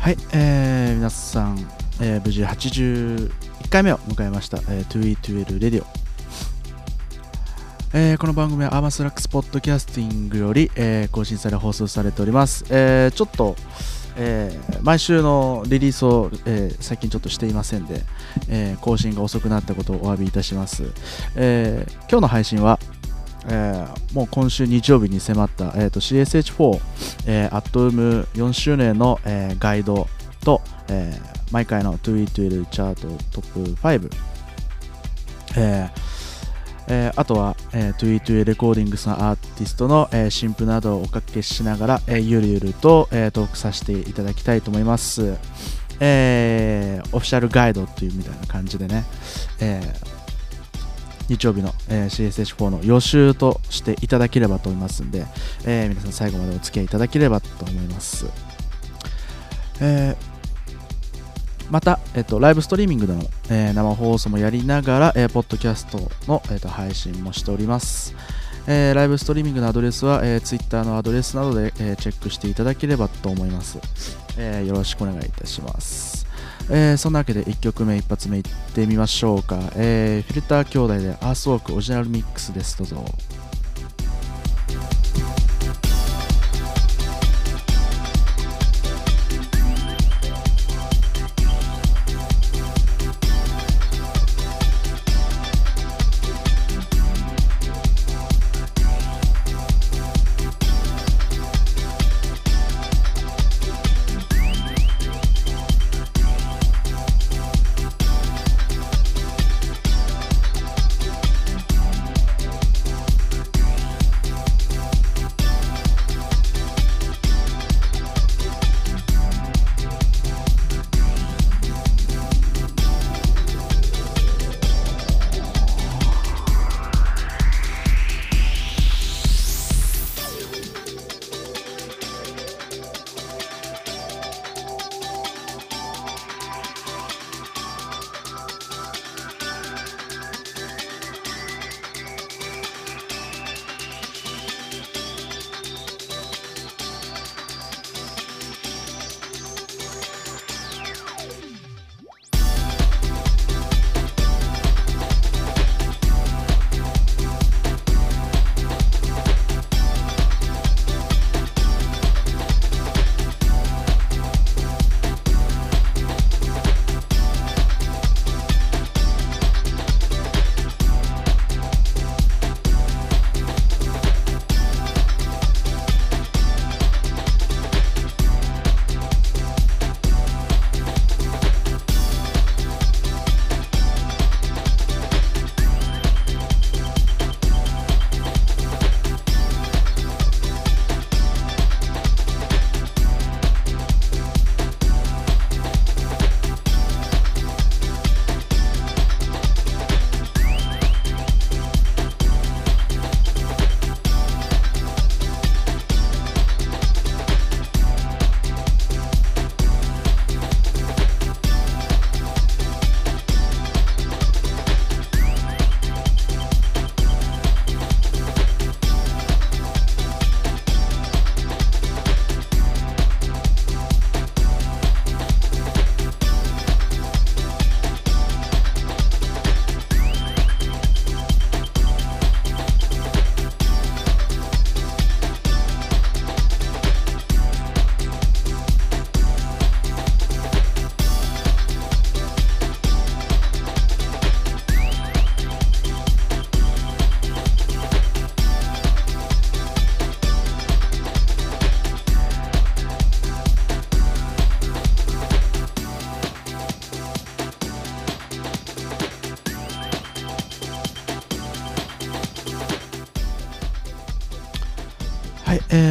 はい、皆さん、無事81回目を迎えました、2E2L Radio、この番組はアーマスラックスポッドキャスティングより、更新され放送されております、ちょっと、毎週のリリースを、最近ちょっとしていませんで、更新が遅くなったことをお詫びいたします、今日の配信はもう今週日曜日に迫った、CSH4、@WOMB 4周年の、ガイドと、毎回の 2E2L チャートトップ5、あとは、2E2L レコーディングスのアーティストの、新譜などをおかけしながら、ゆるゆると、トークさせていただきたいと思います、オフィシャルガイドというみたいな感じでね、日曜日の、CSH4 の予習としていただければと思いますので、皆さん最後までお付き合いいただければと思います、また、ライブストリーミングでの、生放送もやりながら、ポッドキャストの、配信もしております、ライブストリーミングのアドレスは、Twitter のアドレスなどで、チェックしていただければと思います、よろしくお願いいたします。そんなわけで1曲目一発目いってみましょうか、フィルター兄弟でアースウォークオリジナルミックスです。どうぞ。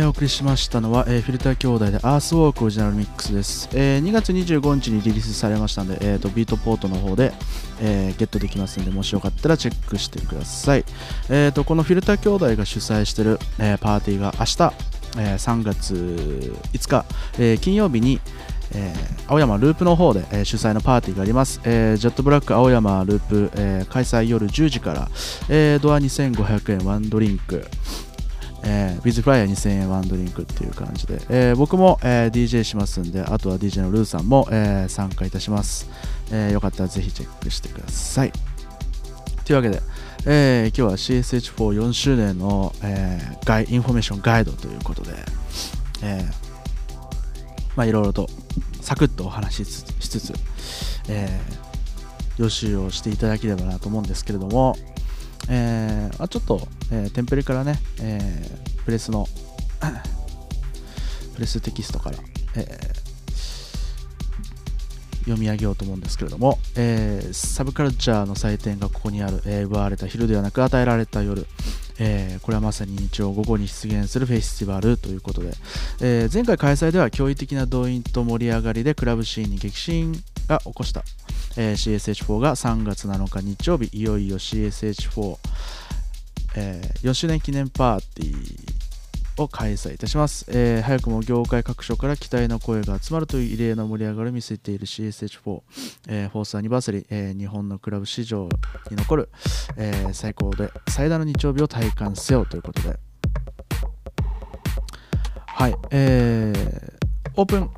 お送りしましたのは、フィルター兄弟でアースウォークオリジナルミックスです、2月25日にリリースされましたので、ビートポートの方で、ゲットできますので、もしよかったらチェックしてください、このフィルター兄弟が主催している、パーティーが明日、3月5日、金曜日に、青山ループの方で、主催のパーティーがあります、ジェットブラック青山ループ、開催夜10時から、ドア2500円ワンドリンクビズフライヤー2000円ワンドリンクっていう感じで、僕も、DJ しますんで、あとは DJ のルーさんも、参加いたします、よかったらぜひチェックしてください。というわけで、今日は CSH44 周年の、インフォメーションガイドということで、いろいろとサクッとお話しつつ、予習をしていただければなと思うんですけれども、ちょっと、テンプレからね、プレステキストから、読み上げようと思うんですけれども、サブカルチャーの祭典がここにある、奪われた昼ではなく与えられた夜、これはまさに日曜午後に出現するフェスティバルということで、前回開催では驚異的な動員と盛り上がりでクラブシーンに激震が起こした、CSH4 が3月7日日曜日、いよいよ CSH4、4周年記念パーティーを開催いたします、早くも業界各所から期待の声が集まるという異例の盛り上がりを見せている CSH4、フォースアニバーサリー、日本のクラブ史上に残る、最高で最大の日曜日を体感せよということで、はい、オープン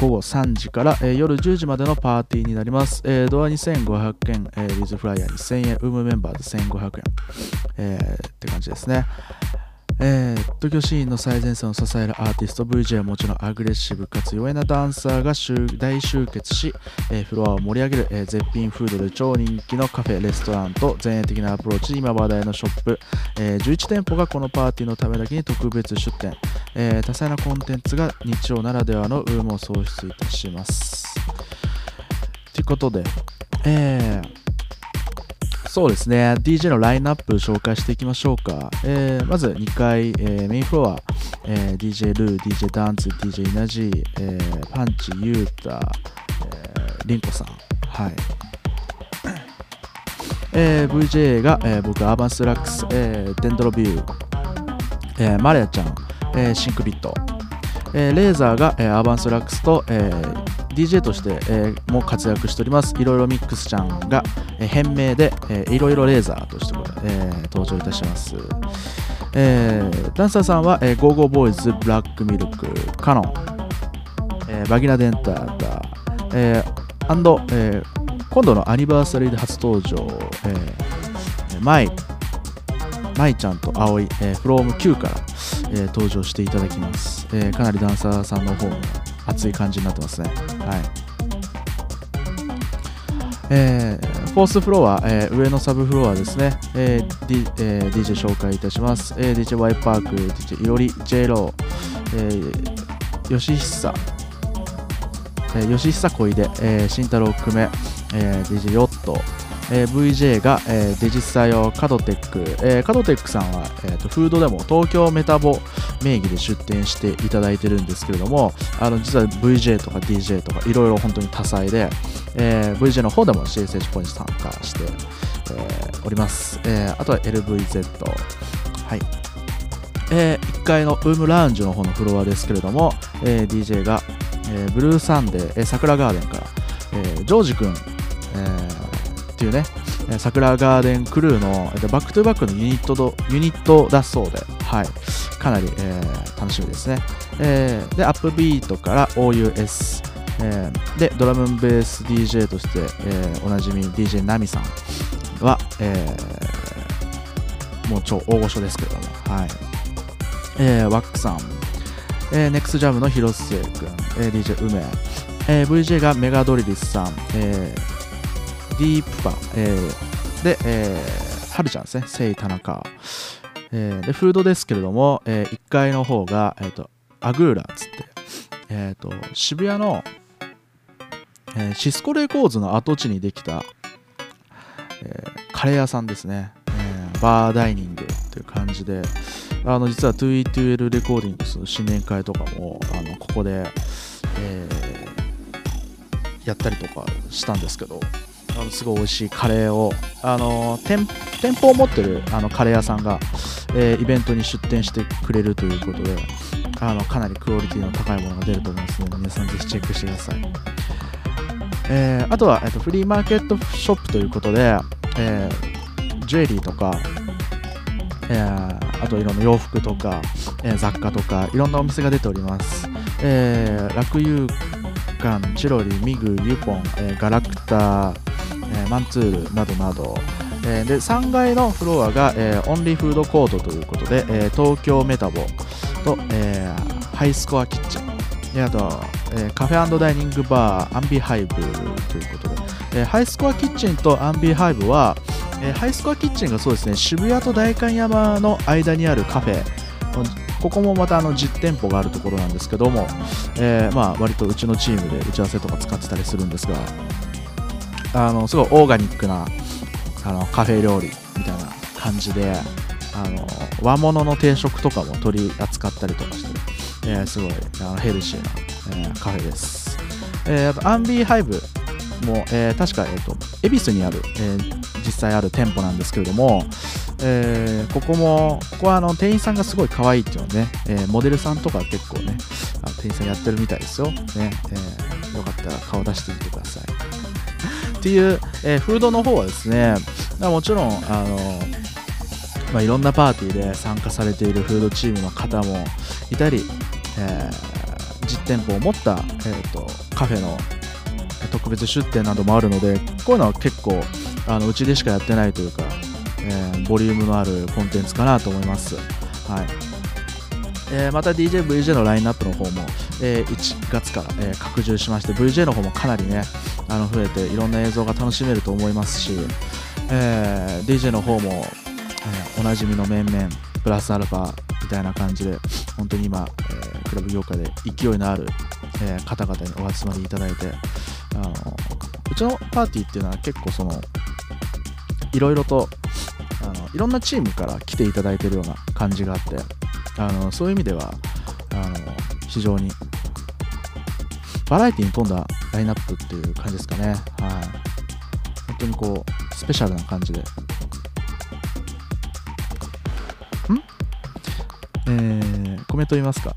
午後3時から、夜10時までのパーティーになります。ドア2500円、ウィズフライヤー2000円、ウームメンバーで1500円、って感じですね。東京シーンの最前線を支えるアーティスト VJ はもちろんアグレッシブかつ弱いなダンサーが大集結し、フロアを盛り上げる、絶品フードで超人気のカフェレストランと前衛的なアプローチで今話題のショップ、11店舗がこのパーティーのためだけに特別出店、多彩なコンテンツが日曜ならではのウームを創出いたしますということで、そうですね、 DJ のラインナップ紹介していきましょうか。まず2階、メインフロア、DJ ルー、DJ ダンツ、DJ イナジー、パンチ、ユータ、リンコさん、はい、VJ が、僕アーバンスラックス、デンドロビュー、マリアちゃん、シンクビット、レーザーが、アーバンスラックスと、DJ として、も活躍しておりますいろいろミックスちゃんが、変名で、いろいろレーザーとして、登場いたします。ダンサーさんは、GOGO BOYS、Blackmilk、カノン、バギナデンターだ、今度のアニバーサリーで初登場、マイちゃんとアオイ、from Q から、登場していただきます。かなりダンサーさんの方も熱い感じになってますね。はい、フォースフロア、上のサブフロアですね、DJ 紹介いたします。DJ Y-park、DJ いおり、J ロー、吉久、吉久恋で、慎太郎久米、DJ ヨット、VJ が、デジスタ用カドテック、カドテックさんは、フードでも東京メタボ名義で出店していただいてるんですけれども、実は VJ とか DJ とかいろいろ本当に多彩で、VJ の方でも CSH4 に参加して、おります。あとは LVZ、はい、1階のウームラウンジの方のフロアですけれども、DJ が、ブルーサンデー、桜ガーデンから、ジョージ君、というね、桜ガーデンクルーのバックトゥバックのユニットだそうで、はい、かなり、楽しみですね。でアップビートから OUS、でドラムベース DJ として、おなじみ DJ ナミさんは、もう超大御所ですけども、はい、WACK さん、NEXT JAM の広末君、DJ 梅、VJ がメガドリリスさん、ディープパン、で、はるちゃんですね、せい田中、でフードですけれども、1階の方が、アグーラっつって、渋谷の、シスコレコーズの跡地にできた、カレー屋さんですね、バーダイニングっていう感じで、実は 2E2L レコーディングスの新年会とかもここで、やったりとかしたんですけど、すごい美味しいカレーを、店舗を持ってるカレー屋さんが、イベントに出店してくれるということで、かなりクオリティの高いものが出ると思いますので、皆さんぜひチェックしてください。あとは、フリーマーケットショップということで、ジュエリーとか、あといろんな洋服とか、雑貨とかいろんなお店が出ております。楽遊館、チロリ、ミグ、ユポン、ガラクタ、マンツールなどなど、で3階のフロアが、オンリーフードコートということで、東京メタボと、ハイスコアキッチン、あと、カフェ&ダイニングバー、アンビハイブということで、ハイスコアキッチンとアンビハイブは、ハイスコアキッチンがそうですね、渋谷と代官山の間にあるカフェ、ここもまた実店舗があるところなんですけども、割とうちのチームで打ち合わせとか使ってたりするんですが、すごいオーガニックなカフェ料理みたいな感じで、和物の定食とかも取り扱ったりとかして、すごいヘルシーな、カフェです。あとアンビーハイブも、確か、恵比寿にある、実際ある店舗なんですけれども、ここは店員さんがすごい可愛いっていうのね、モデルさんとか結構ね、店員さんやってるみたいですよ、ね。よかったら顔出してみてくださいっていう、フードの方はですね、もちろんいろんなパーティーで参加されているフードチームの方もいたり、実店舗を持った、カフェの特別出店などもあるので、こういうのは結構うちでしかやってないというか、ボリュームのあるコンテンツかなと思います。はい。また DJVJ のラインナップの方も、1月から、拡充しまして、 VJ の方もかなりね増えて、いろんな映像が楽しめると思いますし、DJ の方も、おなじみの面々プラスアルファみたいな感じで、本当に今、クラブ業界で勢いのある、方々にお集まりいただいて、うちのパーティーっていうのは結構いろいろといろんなチームから来ていただいているような感じがあって、そういう意味では非常にバラエティに富んだラインナップっていう感じですかね。はい、本当にスペシャルな感じで、コメント見ますか。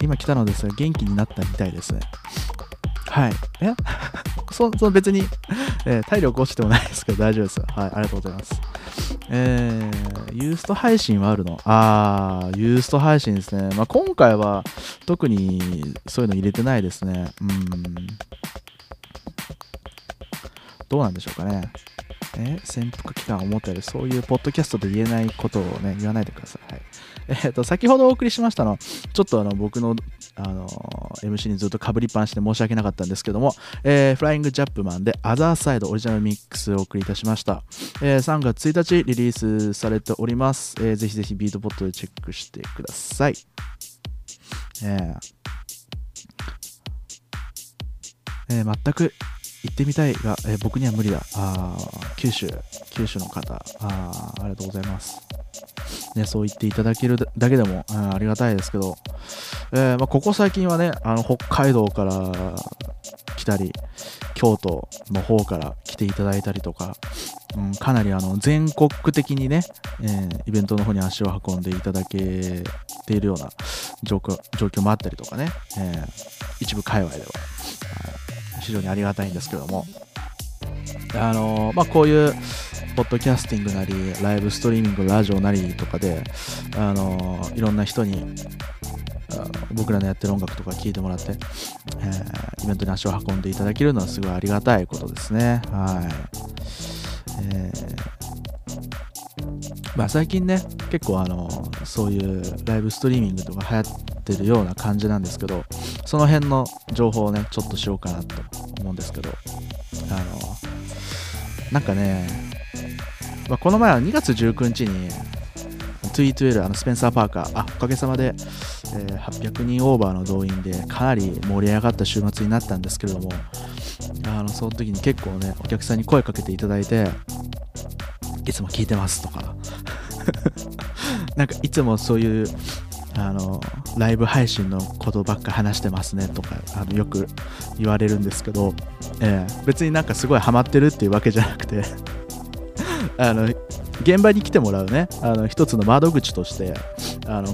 今来たのですが元気になったみたいですね。はい。その別に、体力落ちてもないですけど大丈夫です。はい、ありがとうございます。ユースト配信はあるの？ユースト配信ですね。今回は特にそういうの入れてないですね。どうなんでしょうかね。潜伏期間を思ったより、そういうポッドキャストで言えないことをね、言わないでください。はい。先ほどお送りしましたの、ちょっと僕の、MC にずっとかぶりパンして申し訳なかったんですけども、フライングジャップマンでアザーサイドオリジナルミックスをお送りいたしました。3月1日リリースされております。ぜひぜひビートポッドでチェックしてください。全く行ってみたいが、僕には無理だ。九州の方、ありがとうございます、ね。そう言っていただけるだけでも ありがたいですけど、ここ最近はね、北海道から来たり、京都の方から来ていただいたりとか、かなり全国的にね、イベントの方に足を運んでいただけているような状況もあったりとかね、一部界隈では。非常にありがたいんですけども、こういうポッドキャスティングなりライブストリーミング、ラジオなりとかで、いろんな人に僕らのやってる音楽とか聴いてもらって、イベントに足を運んでいただけるのはすごいありがたいことですね。はい。最近ね、結構そういうライブストリーミングとか流行ってるような感じなんですけど、その辺の情報をねちょっとしようかなと思うんですけど、なんかね、この前は2月19日に 2E2L スペンサーパーカー、おかげさまで、800人オーバーの動員でかなり盛り上がった週末になったんですけれども、その時に結構ねお客さんに声かけていただいて、いつも聞いてますとかなんかいつもそういうライブ配信のことばっか話してますねとかよく言われるんですけど、別になんかすごいハマってるっていうわけじゃなくて現場に来てもらうね、一つの窓口として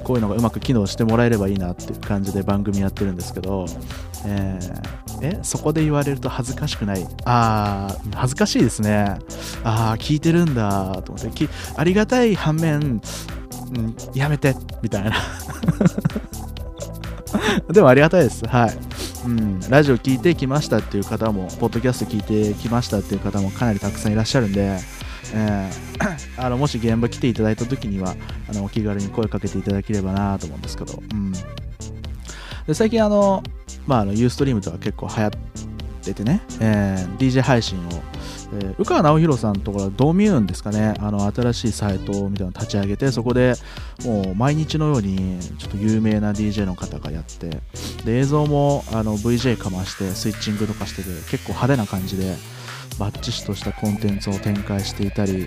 こういうのがうまく機能してもらえればいいなっていう感じで番組やってるんですけど、そこで言われると恥ずかしくない？恥ずかしいですね。聞いてるんだと思って、ありがたい反面、うん、やめてみたいなでもありがたいです、はい、うん、ラジオ聞いてきましたっていう方もポッドキャスト聞いてきましたっていう方もかなりたくさんいらっしゃるんで、もし現場来ていただいた時にはお気軽に声かけていただければなと思うんですけど、うん、で最近U-Stream とか結構流行っててね、DJ 配信を宇川直弘さんのところはドミューンですかね、新しいサイトみたいなの立ち上げて、そこでもう毎日のようにちょっと有名な DJ の方がやって、で映像もVJ かましてスイッチングとかしてて結構派手な感じでバッチシとしたコンテンツを展開していたり、あ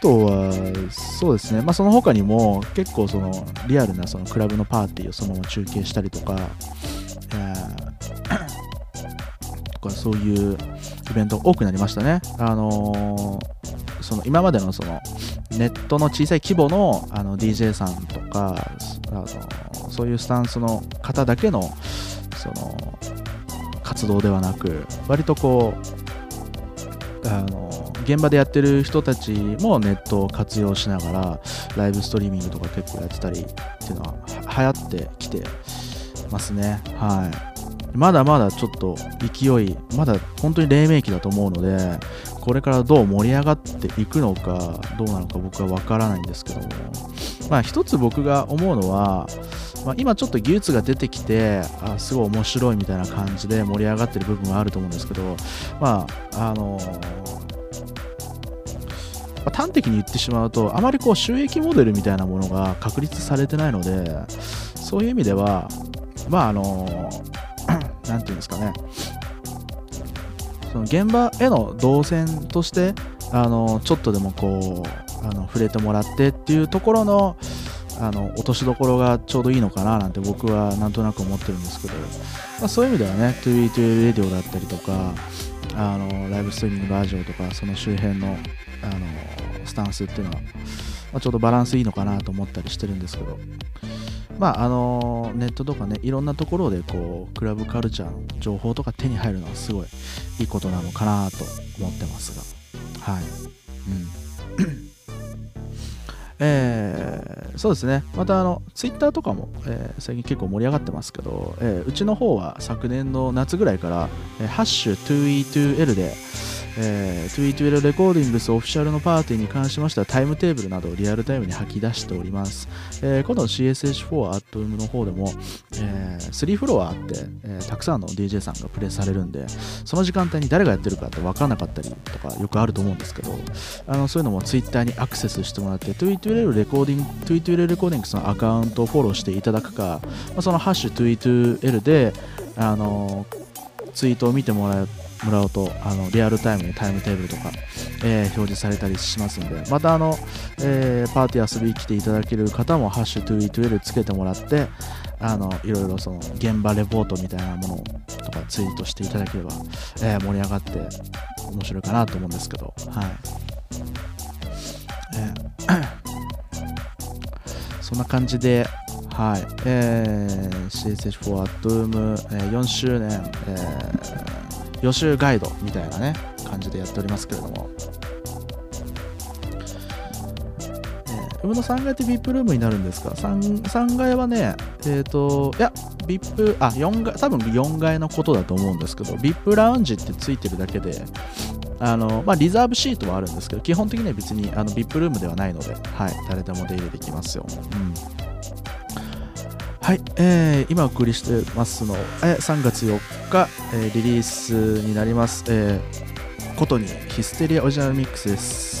とはそうですね、その他にも結構そのリアルなそのクラブのパーティーをそのまま中継したりとか、そういうイベント多くなりましたね。その今までのそのネットの小さい規模のDJ さんとかそういうスタンスの方だけのその活動ではなく、割とこう現場でやってる人たちもネットを活用しながらライブストリーミングとか結構やってたりっていうのは流行ってきてますね。はい、まだまだちょっと勢い、まだ本当に黎明期だと思うので、これからどう盛り上がっていくのかどうなのか僕は分からないんですけども、一つ僕が思うのは、今ちょっと技術が出てきてすごい面白いみたいな感じで盛り上がってる部分はあると思うんですけど、端的に言ってしまうとあまりこう収益モデルみたいなものが確立されてないので、そういう意味ではなんていうんですかね、その現場への動線としてちょっとでもこう触れてもらってっていうところの落としどころがちょうどいいのかななんて僕はなんとなく思ってるんですけど、そういう意味ではね 2E2L Radio だったりとかライブストリーミングラジオとかその周辺のスタンスっていうのは、ちょうどバランスいいのかなと思ったりしてるんですけど、ネットとかね、いろんなところでこうクラブカルチャーの情報とか手に入るのはすごいいいことなのかなと思ってますが、はい、うんそうですね、またツイッターとかも、最近結構盛り上がってますけど、うちの方は昨年の夏ぐらいから、ハッシュ 2E2L で2E2L レコーディングスオフィシャルのパーティーに関しましてはタイムテーブルなどをリアルタイムに吐き出しております。今度の CSH4@WOMB の方でも、3フロアあって、たくさんの DJ さんがプレイされるんで、その時間帯に誰がやってるかって分からなかったりとかよくあると思うんですけど、そういうのも Twitter にアクセスしてもらって 2E2L レコーディングスのアカウントをフォローしていただくか、そのハッシュ 2E2L でツイートを見てもらうとリアルタイムにタイムテーブルとか、表示されたりしますので、またパーティー遊びに来ていただける方もハッシュ 2E2L つけてもらっていろいろその現場レポートみたいなものとかツイートしていただければ、盛り上がって面白いかなと思うんですけど、はい、そんな感じで、はい、CSH4@WOMB、4周年、予習ガイドみたいなね感じでやっておりますけれども、WOMBの3階って VIP ルームになるんですか？ 3階はね、いや VIP、 4階、多分4階のことだと思うんですけど、 VIP ラウンジってついてるだけでリザーブシートはあるんですけど、基本的には別にVIP ルームではないので、はい、誰でも出入れできますよ。うん、はい、今お送りしてますの、3月4日、リリースになります、コトニーヒステリアオリジナルミックスです。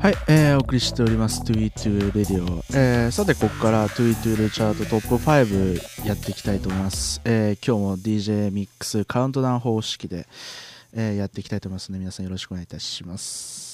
はい、お送りしております 2E2L Radio、さてここから 2E2L チャートトップ5やっていきたいと思います。今日も DJ ミックスカウントダウン方式で、やっていきたいと思いますので、皆さんよろしくお願いいたします。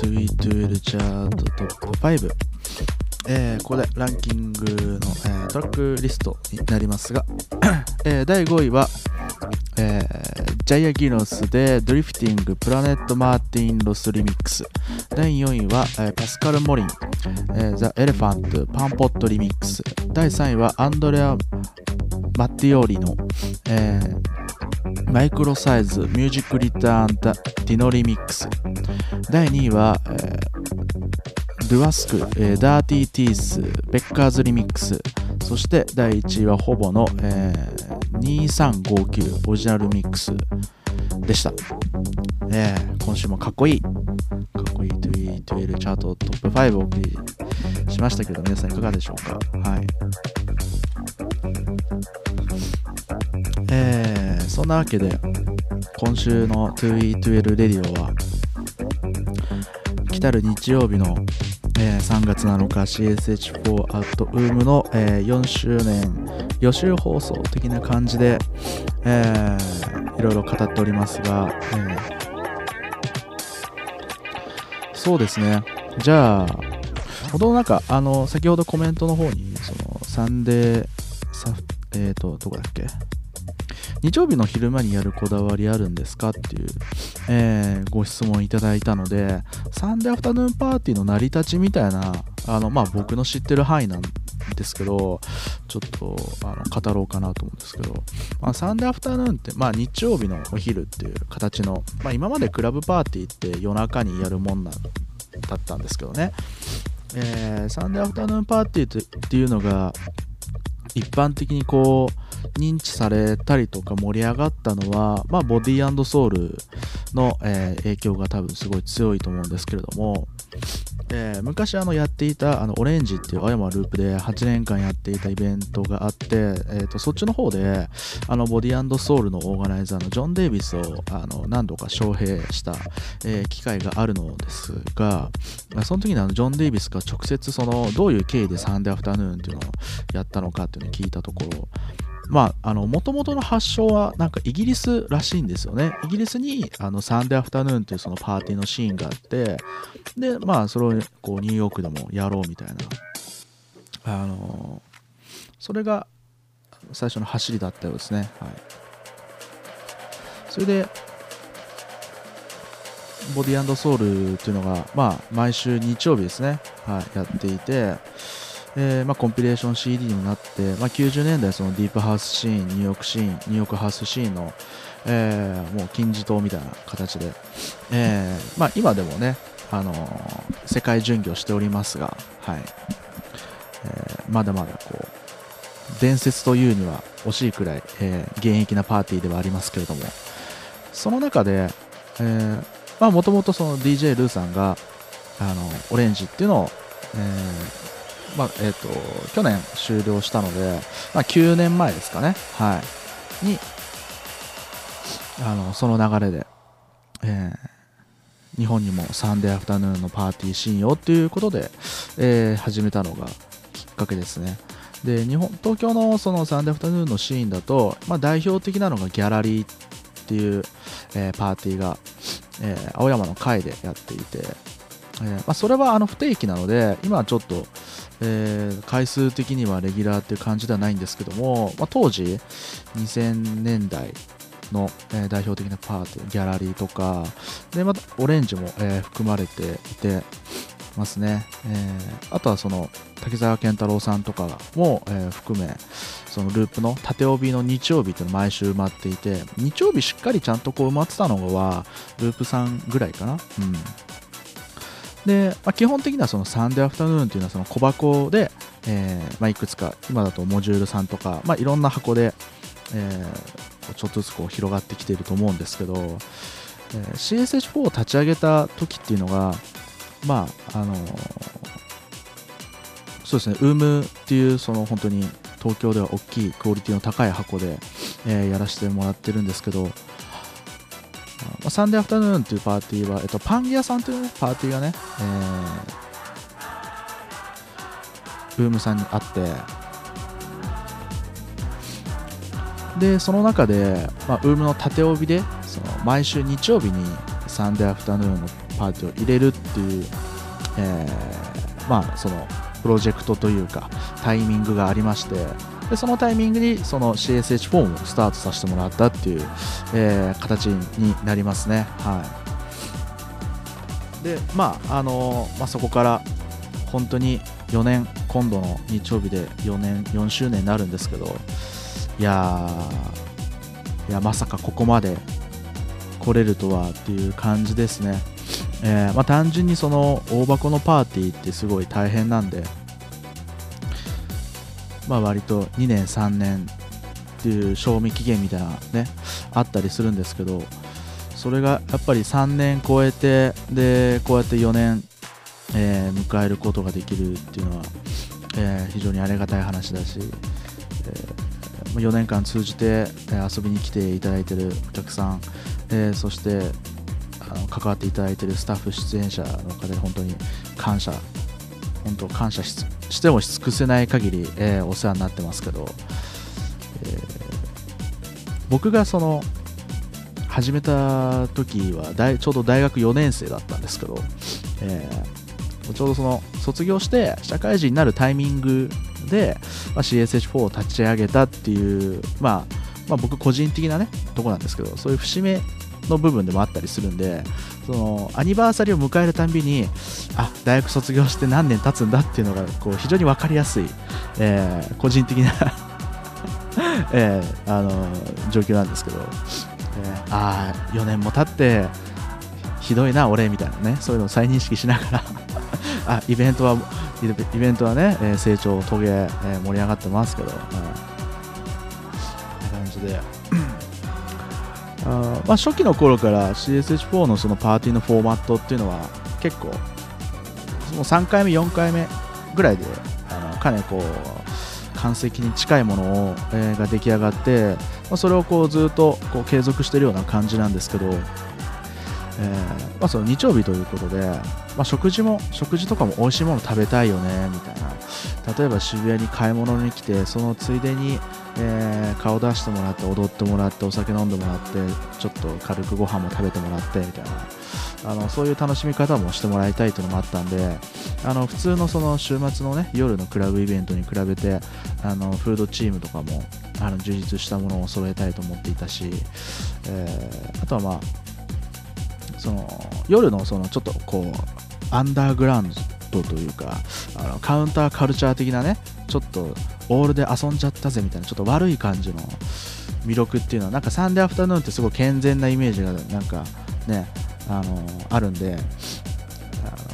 2E2L チャートトップ5、ここでランキングの、トラックリストになりますが、第5位は、ジャイアギノスでドリフティングプラネットマーティンロストリミックス、第4位は、パスカル・モリン、ザ・エレファントパンポットリミックス、第3位はアンドレア・マッティオリの、マイクロサイズミュージックリターンディノリミックス、第2位は、ドゥアスク、ダーティーティースベッカーズリミックス、そして第1位はほぼの、2359オリジナルミックスでした。今週もかっこいい 2E2L チャートトップ5をお送りしましたけど、皆さんいかがでしょうか。はい。そんなわけで今週の 2E2L レディオは来たる日曜日の3月7日 CSH4@WOMB の4周年予習放送的な感じでいろいろ語っておりますが、そうですね。じゃあなんか先ほどコメントの方にそのサンデーどこだっけ、日曜日の昼間にやるこだわりあるんですかっていう、ご質問いただいたので、サンデーアフタヌーンパーティーの成り立ちみたいな僕の知ってる範囲なんですけど、ちょっと語ろうかなと思うんですけど、サンデーアフタヌーンって、日曜日のお昼っていう形の、今までクラブパーティーって夜中にやるもんだったんですけどね、サンデーアフタヌーンパーティーっていうのが一般的にこう認知されたりとか盛り上がったのは、ボディ&ソウルの、影響が多分すごい強いと思うんですけれども、昔やっていたオレンジっていう青山ループで8年間やっていたイベントがあって、そっちの方でボディ&ソウルのオーガナイザーのジョン・デイビスを何度か招聘した、機会があるのですが、その時にジョン・デイビスが直接どういう経緯でサンデーアフタヌーンっていうのをやったのかっていうのを聞いたところ、元々の発祥はなんかイギリスらしいんですよね。イギリスにサンデーアフタヌーンというそのパーティーのシーンがあって、でそれをこうニューヨークでもやろうみたいな、それが最初の走りだったようですね。はい。それでボディ&ソウルというのが、毎週日曜日ですね、はい、やっていて、コンピレーション CD になって、90年代そのディープハウスシーン、ニューヨークハウスシーンの、もう金字塔みたいな形で、今でもね、世界巡業しておりますが、はい、まだまだこう伝説というには惜しいくらい、現役なパーティーではありますけれども、その中で、もともとDJ ルーさんがオレンジっていうのを、去年終了したので、9年前ですかね、はい、にその流れで、日本にもサンデーアフタヌーンのパーティー信用ということで、始めたのがきっかけですね。で東京のそのサンデーアフタヌーンのシーンだと、代表的なのがギャラリーっていう、パーティーが、青山の会でやっていて、それは不定期なので今はちょっと、回数的にはレギュラーっていう感じではないんですけども、当時2000年代の、代表的なパーティーギャラリーとかで、オレンジも、含まれていてますね。あとは滝沢健太郎さんとかも、含め、そのループの縦帯の日曜日っていうの毎週埋まっていて、日曜日しっかりちゃんとこう埋まってたのはループさんぐらいかな。うんで基本的にはそのサンデーアフタヌーンというのはその小箱で、いくつか今だとモジュールさんとか、いろんな箱で、ちょっとずつこう広がってきていると思うんですけど、CSH4 を立ち上げた時っていうのが、そうですね、WOMB っていうその本当に東京では大きいクオリティの高い箱で、やらせてもらってるんですけど、サンデーアフタヌーンというパーティーは、パンギアさんという、パーティーがね、WOMBさんにあって、でその中でWOMBの縦帯でその毎週日曜日にサンデーアフタヌーンのパーティーを入れるっていう、そのプロジェクトというかタイミングがありまして、でそのタイミングにその CSH4 をスタートさせてもらったっていう、形になりますね。はい、でそこから本当に4年、今度の日曜日で4周年になるんですけど、いやまさかここまで来れるとはっていう感じですね。単純にその大箱のパーティーってすごい大変なんで、割と2年3年っていう賞味期限みたいなねあったりするんですけど、それがやっぱり3年超えてでこうやって4年、迎えることができるっていうのは、非常にありがたい話だし、4年間通じて遊びに来ていただいているお客さん、そして関わっていただいているスタッフ出演者の方に本当に感謝してもし尽くせない限り、お世話になってますけど、僕がその始めた時はちょうど大学4年生だったんですけど、ちょうどその卒業して社会人になるタイミングで、CSH4 を立ち上げたっていう、僕個人的なねとこなんですけど、そういう節目の部分でもあったりするんで、そのアニバーサリーを迎えるたんびに大学卒業して何年経つんだっていうのがこう非常に分かりやすい、個人的な、状況なんですけど、4年も経ってひどいな俺みたいなね、そういうのを再認識しながらイベントはね、成長を遂げ、盛り上がってますけど、こんな感じで初期の頃から CSH4 のそのパーティーのフォーマットっていうのは結構もう3回目4回目ぐらいでかなりこう完成に近いものを、が出来上がって、それをこうずっとこう継続しているような感じなんですけど、その日曜日ということで、食事とかも美味しいもの食べたいよねみたいな、例えば渋谷に買い物に来てそのついでに、顔出してもらって踊ってもらってお酒飲んでもらってちょっと軽くご飯も食べてもらってみたいな、そういう楽しみ方もしてもらいたいというのもあったんで、普通のその週末のね夜のクラブイベントに比べてフードチームとかも充実したものを揃えたいと思っていたし、あとはその夜の、 そのちょっとこうアンダーグラウンドというかカウンターカルチャー的なねちょっとオールで遊んじゃったぜみたいなちょっと悪い感じの魅力っていうのはなんかサンデーアフタヌーンってすごい健全なイメージがなんかねあるんで、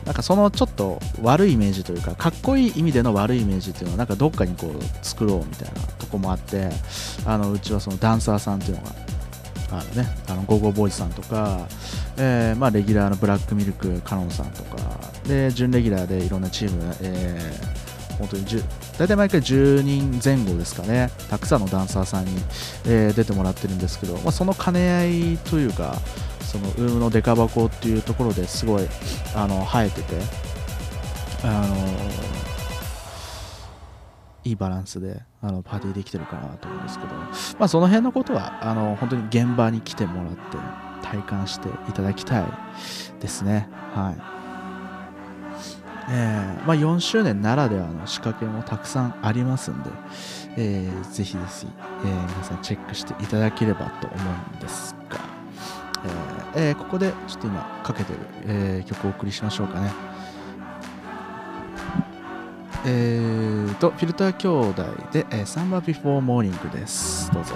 なんかそのちょっと悪いイメージというかかっこいい意味での悪いイメージっていうのはなんかどっかにこう作ろうみたいなとこもあって、うちはそのダンサーさんっていうのがGOGO BOYSさんとか、レギュラーのBlackmilkカノンさんとかで準レギュラーでいろんなチーム、本当に大体毎回10人前後ですかね、たくさんのダンサーさんに、出てもらってるんですけど、その兼ね合いというかそのWOMBのデカ箱っていうところですごい生えてて、いいバランスでパーティーできてるかなと思うんですけど、その辺のことは本当に現場に来てもらって体感していただきたいですね。4周年ならではの仕掛けもたくさんありますんで、ぜひぜひ、皆さんチェックしていただければと思うんですが、ここでちょっと今かけてる、曲をお送りしましょうかね。フィルター兄弟でサンバビフォーモーニングです。どうぞ。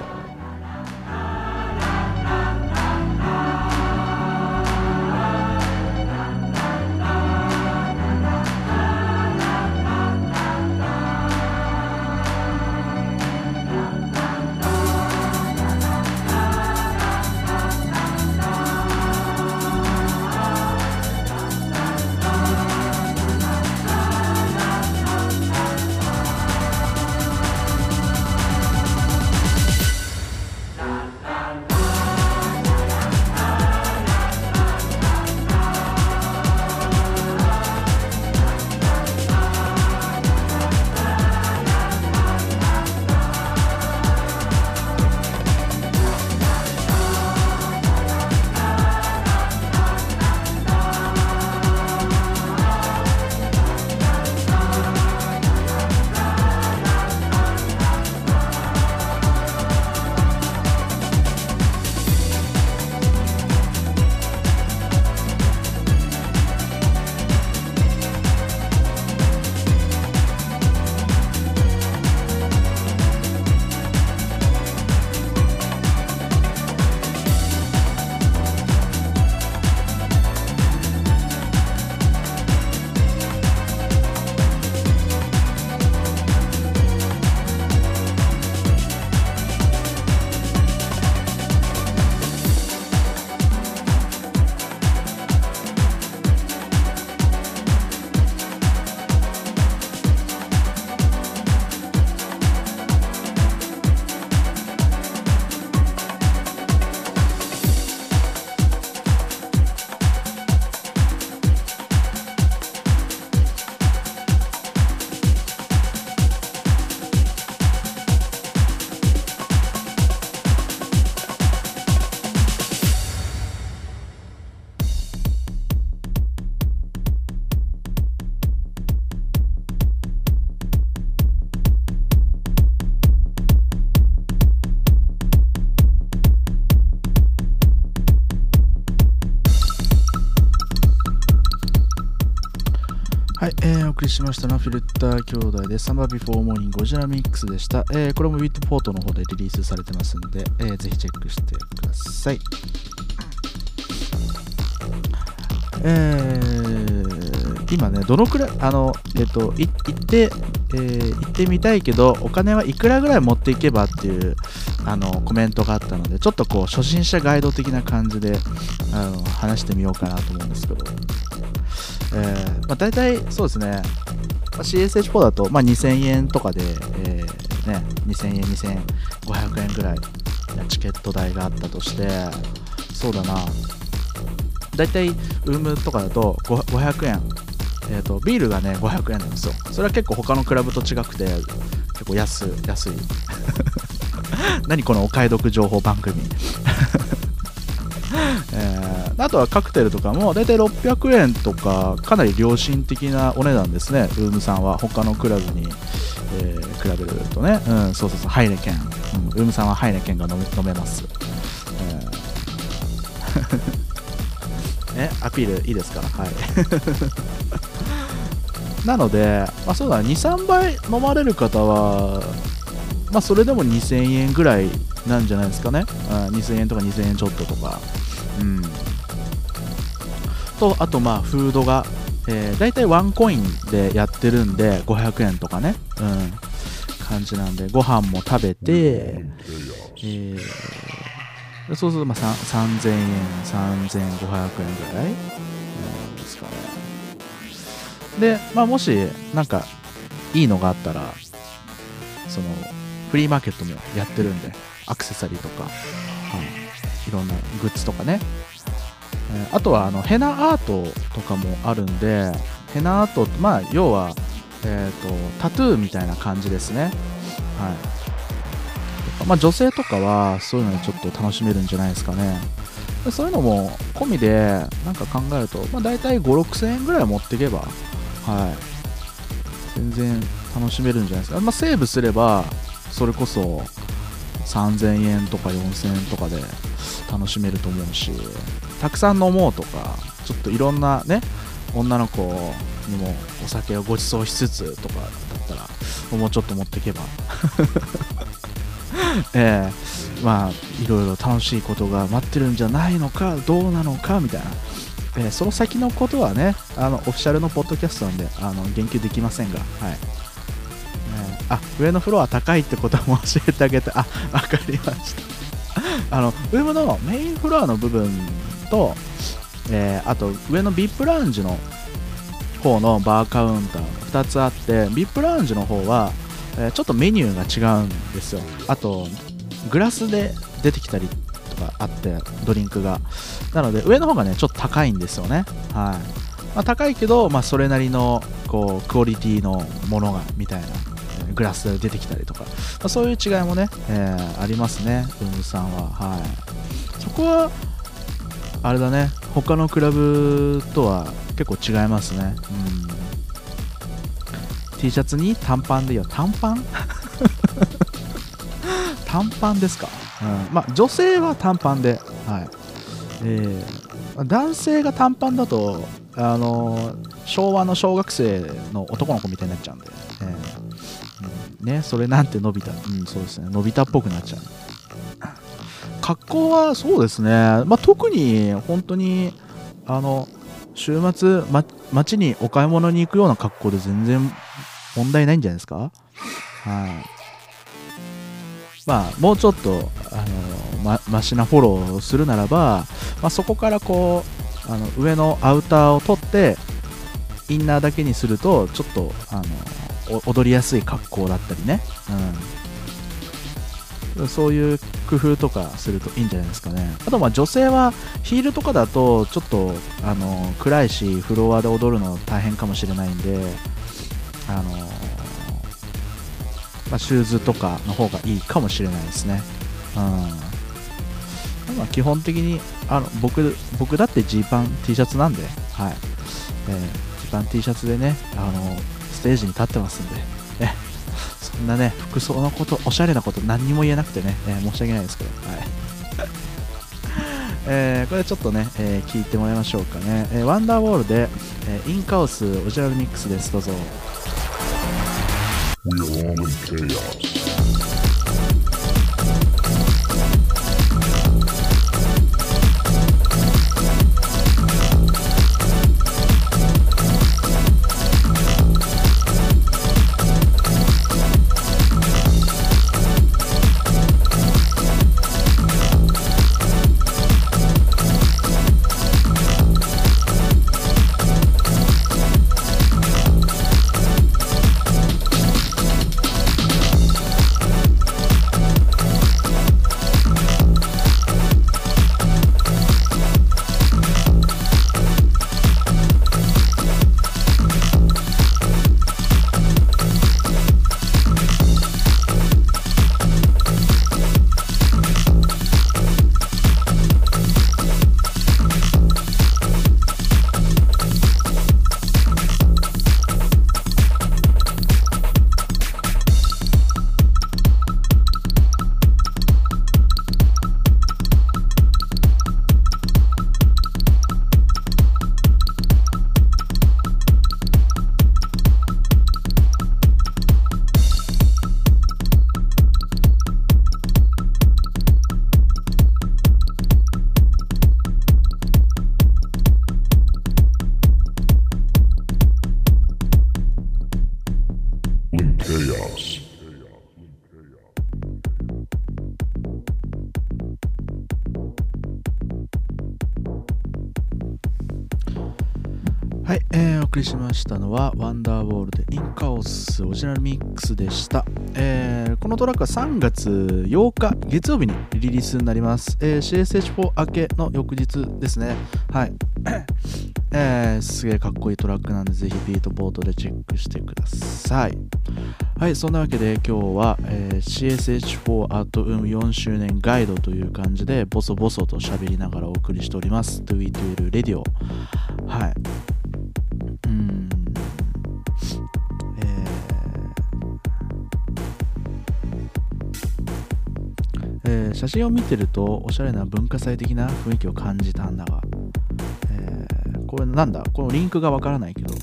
はい、お送りしましたのはフィルター兄弟でサマービフォーモーニングゴジラミックスでした。これもビートポートの方でリリースされてますんで、ぜひチェックしてください。今ね、どのくらい、行ってみたいけど、お金はいくらぐらい持っていけばっていう、コメントがあったので、ちょっとこう、初心者ガイド的な感じで、話してみようかなと思うんですけど、大体、そうですね、CSH4 だと、2000円とかで、2000円、2500円ぐらい、チケット代があったとして、そうだな、だいたいWOMBとかだと500円、ビールがね500円なんですよ。それは結構他のクラブと違くて結構安い何このお買い得情報番組、あとはカクテルとかもだいたい600円とか、かなり良心的なお値段ですね、WOMBさんは他のクラブに、比べるとね、ハイネケン、WOMBさんはハイネケンが飲めます、アピールいいですから、はいなので、そうだね、2、3杯飲まれる方は、それでも2000円ぐらいなんじゃないですかね、2000円とか2000円ちょっととか、とあとフードが、だいたいワンコインでやってるんで500円とかね、感じなんで、ご飯も食べて、そうすると3000円、3500円ぐらいですかね。で、もしなんかいいのがあったら、そのフリーマーケットもやってるんで、アクセサリーとか、いろんなグッズとかね、あとはヘナアートとかもあるんで、ヘナアート、要は、タトゥーみたいな感じですね。女性とかはそういうのちょっと楽しめるんじゃないですかね。そういうのも込みでなんか考えると、大体5、6000円ぐらい持っていけば、全然楽しめるんじゃないですか。セーブすればそれこそ3000円とか4000円とかで楽しめると思うし、たくさん飲もうとか、ちょっといろんなね、女の子にもお酒をご馳走しつつとかだったら、もうちょっと持っていけばいろいろ楽しいことが待ってるんじゃないのか、どうなのかみたいな、その先のことはね、オフィシャルのポッドキャストなんで言及できませんが、上のフロア高いってことも教えてあげて、わかりましたWOMB のメインフロアの部分と、あと上の VIP ラウンジの方のバーカウンター2つあって、 VIP ラウンジの方はちょっとメニューが違うんですよ。あとグラスで出てきたりとかあって、ドリンクが、なので上の方がねちょっと高いんですよね。高いけど、それなりのこうクオリティのものがみたいな、グラスで出てきたりとか、そういう違いもね、ありますね、WOMBさんは。そこはあれだね、他のクラブとは結構違いますね。T シャツに短パンでいいよ。短パン短パンですか、女性は短パンで、男性が短パンだと、昭和の小学生の男の子みたいになっちゃうんで、それなんてのび太、そうですね、のび太っぽくなっちゃう。格好はそうですね、特に本当に週末、街にお買い物に行くような格好で全然問題ないんじゃないですか。もうちょっとマシなフォローをするならば、そこからこう上のアウターを取ってインナーだけにすると、ちょっと踊りやすい格好だったりね、そういう工夫とかするといいんじゃないですかね。あと女性はヒールとかだとちょっと暗いし、フロアで踊るの大変かもしれないんで、シューズとかの方がいいかもしれないですね。基本的に僕だってジーパン T シャツなんで、ジーパン T シャツでね、ステージに立ってますんで、そんなね、服装のこと、おしゃれなこと何にも言えなくてね、申し訳ないですけど、これちょっとね、聞いてもらいましょうかね、ワンダーウォールで、インカオスオリジナルミックスです。どうぞ。 We are only chaos.はい、お送りしましたのはワンダーウォールでインカオスオリジナルミックスでした、このトラックは3月8日月曜日にリリースになります、CSH4 明けの翌日ですね。はい、すげえかっこいいトラックなんでぜひビートボードでチェックしてください。はい、そんなわけで今日は、CSH4@WOMB 4周年ガイドという感じでボソボソと喋りながらお送りしております 2E2L Radio。 はい、写真を見てるとおしゃれな文化祭的な雰囲気を感じたんだが、これなんだ、このリンクがわからないけど、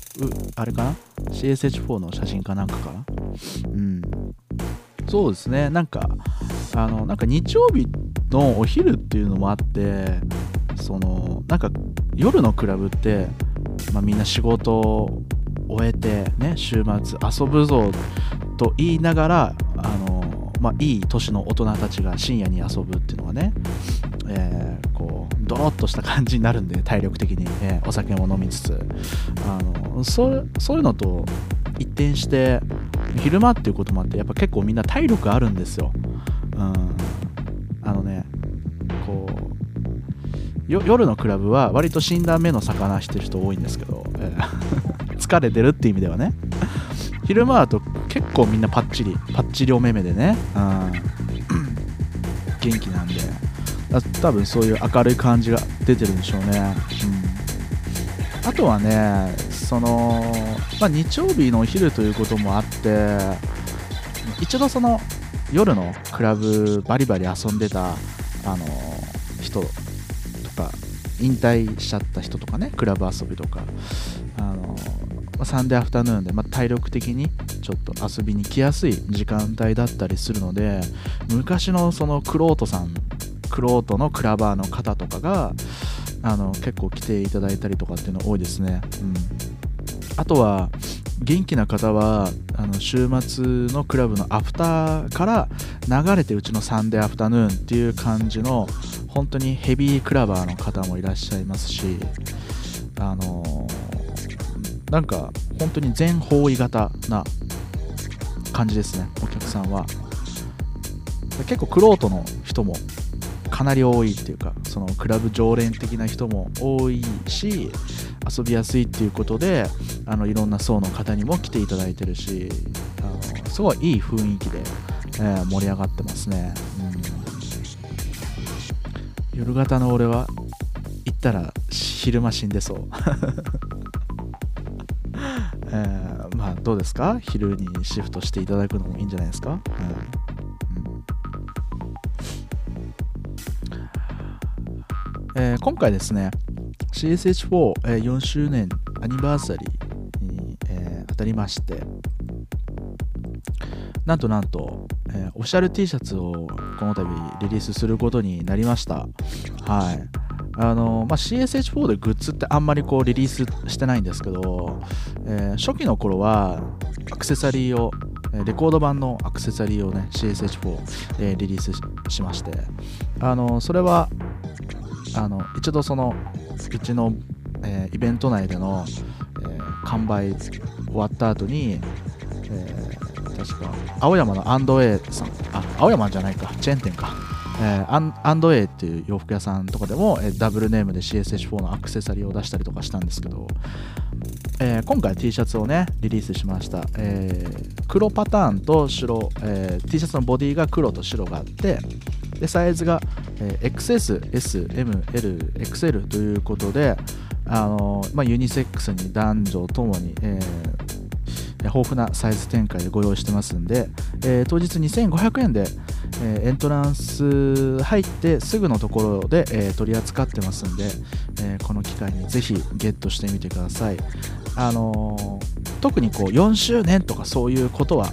あれかな、 CSH4 の写真かなんかかな。うん、そうですね、なんかなんか日曜日のお昼っていうのもあって、そのなんか夜のクラブって、まあ、みんな仕事を終えてね、週末遊ぶぞと言いながらまあ、いい年の大人たちが深夜に遊ぶっていうのがね、こうドロッとした感じになるんで、体力的に、お酒も飲みつつそういうのと一転して昼間っていうこともあって、やっぱ結構みんな体力あるんですよ。うん、ね、こう夜のクラブは割と死んだ目の魚してる人多いんですけど、疲れてるっていう意味ではね、昼間だと結構みんなパッチリお目目でね、うん、元気なんで、多分そういう明るい感じが出てるんでしょうね。うん、あとはね、まあ、日曜日のお昼ということもあって、一度その夜のクラブバリバリ遊んでた人とか、引退しちゃった人とかね、クラブ遊びとかサンデーアフタヌーンで、まあ、体力的にちょっと遊びに来やすい時間帯だったりするので、昔のそのクロートのクラバーの方とかが結構来ていただいたりとかっていうの多いですね。うん、あとは元気な方は週末のクラブのアフターから流れてうちのサンデーアフタヌーンっていう感じの本当にヘビークラバーの方もいらっしゃいますし、なんか本当に全方位型な感じですね、お客さんは。結構クロートの人もかなり多いっていうか、そのクラブ常連的な人も多いし、遊びやすいっていうことでいろんな層の方にも来ていただいてるし、すごいいい雰囲気で、盛り上がってますね。うん、夜型の俺は行ったら昼間死んでそうまあどうですか、昼にシフトしていただくのもいいんじゃないですか。今回ですね CSH4、4周年アニバーサリーに、当たりまして、なんとなんと、オフィシャル T シャツをこの度リリースすることになりました。はい、CSH4 でグッズってあんまりこうリリースしてないんですけど、初期の頃はアクセサリーをレコード版のアクセサリーをね CSH4 でリリース しまして、それは一度そのうちの、イベント内での、完売終わった後に、確か青山の&Aさん、あ、青山じゃないか、チェーン店か、&A っていう洋服屋さんとかでも、ダブルネームで CSH4 のアクセサリーを出したりとかしたんですけど、今回 T シャツをねリリースしました。黒パターンと白、T シャツのボディが黒と白があって、でサイズが、XS、S、M、L、XL ということで、ユニセックスに男女ともに、豊富なサイズ展開でご用意してますんで、当日2500円で、エントランス入ってすぐのところで、取り扱ってますんで、この機会にぜひゲットしてみてください。特にこう4周年とかそういうことは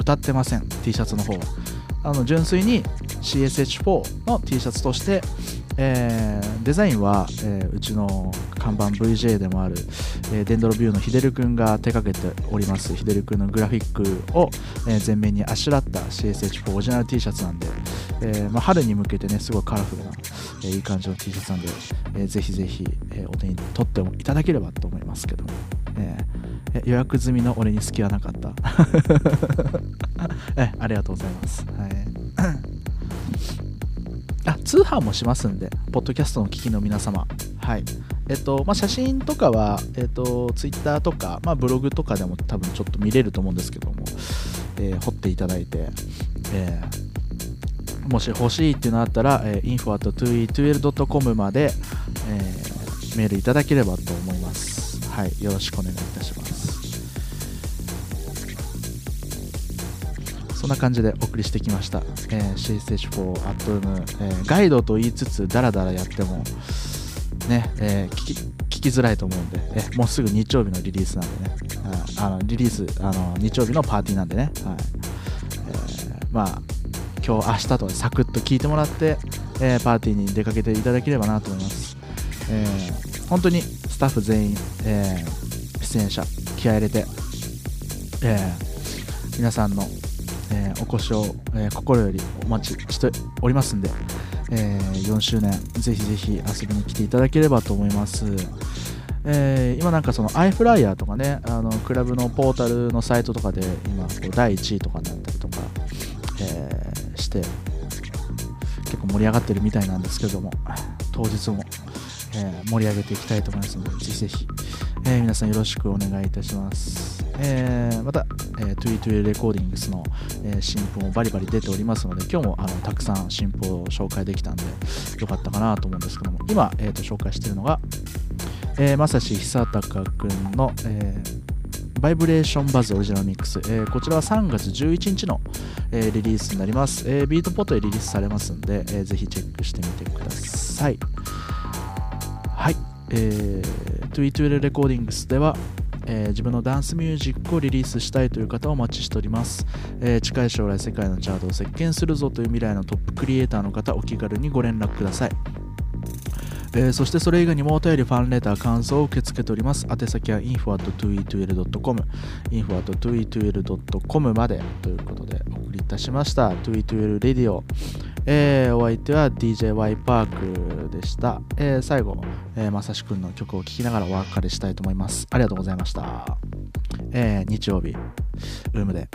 歌ってません。 T シャツの方は純粋に CSH4 の T シャツとして、デザインは、うちの看板 VJ でもある、デンドロビューのヒデルくんが手掛けております。ヒデルくんのグラフィックを、前面にあしらった CSH4 オリジナル T シャツなんで、春に向けてねすごいカラフルな、いい感じの T シャツなんで、ぜひぜひ、お手に取っていただければと思いますけども、予約済みの俺に隙はなかった。ありがとうございます、通販もしますんで、ポッドキャストの聞きの皆様、はい、写真とかは、ツイッターとか、ブログとかでも多分ちょっと見れると思うんですけども、掘っていただいて、もし欲しいっていうのあったら、info@2e2l.com まで、メールいただければと思います。はい、よろしくお願いいたします。そんな感じでお送りしてきました。CSH4 アットウム、ガイドと言いつつダラダラやってもね、聞きづらいと思うんで、もうすぐ日曜日のリリースなんでね、リリース日曜日のパーティーなんでね、はい、今日明日とサクッと聞いてもらって、パーティーに出かけていただければなと思います。本当にスタッフ全員、出演者気合い入れて、皆さんの、お越しを、心よりお待ちしておりますんで、4周年ぜひぜひ遊びに来ていただければと思います。今なんかそのアイフライヤーとかね、クラブのポータルのサイトとかで今こう第1位とかになったりとか、して結構盛り上がってるみたいなんですけども、当日も、盛り上げていきたいと思いますので、ぜひ、皆さんよろしくお願いいたします。また、2E2Lレコーディングスの、新譜もバリバリ出ておりますので、今日もたくさん新譜を紹介できたんでよかったかなと思うんですけども、今、紹介しているのが、正志久隆くんの、バイブレーションバズオリジナルミックス、こちらは3月11日の、リリースになります。ビートポットでリリースされますので、ぜひチェックしてみてください。はい、2E2Lレコーディングスでは、自分のダンスミュージックをリリースしたいという方をお待ちしております。近い将来世界のチャートを席巻するぞという未来のトップクリエイターの方、お気軽にご連絡ください。そしてそれ以外にもお便り、ファンレター、感想を受け付けております。宛先は info@2e2l.com info@2e2l.com までということでお送りいたしました。 2E2L Radio、お相手は DJ Y-park でした。最後、まさしくんの曲を聴きながらお別れしたいと思います。ありがとうございました。日曜日、ウームで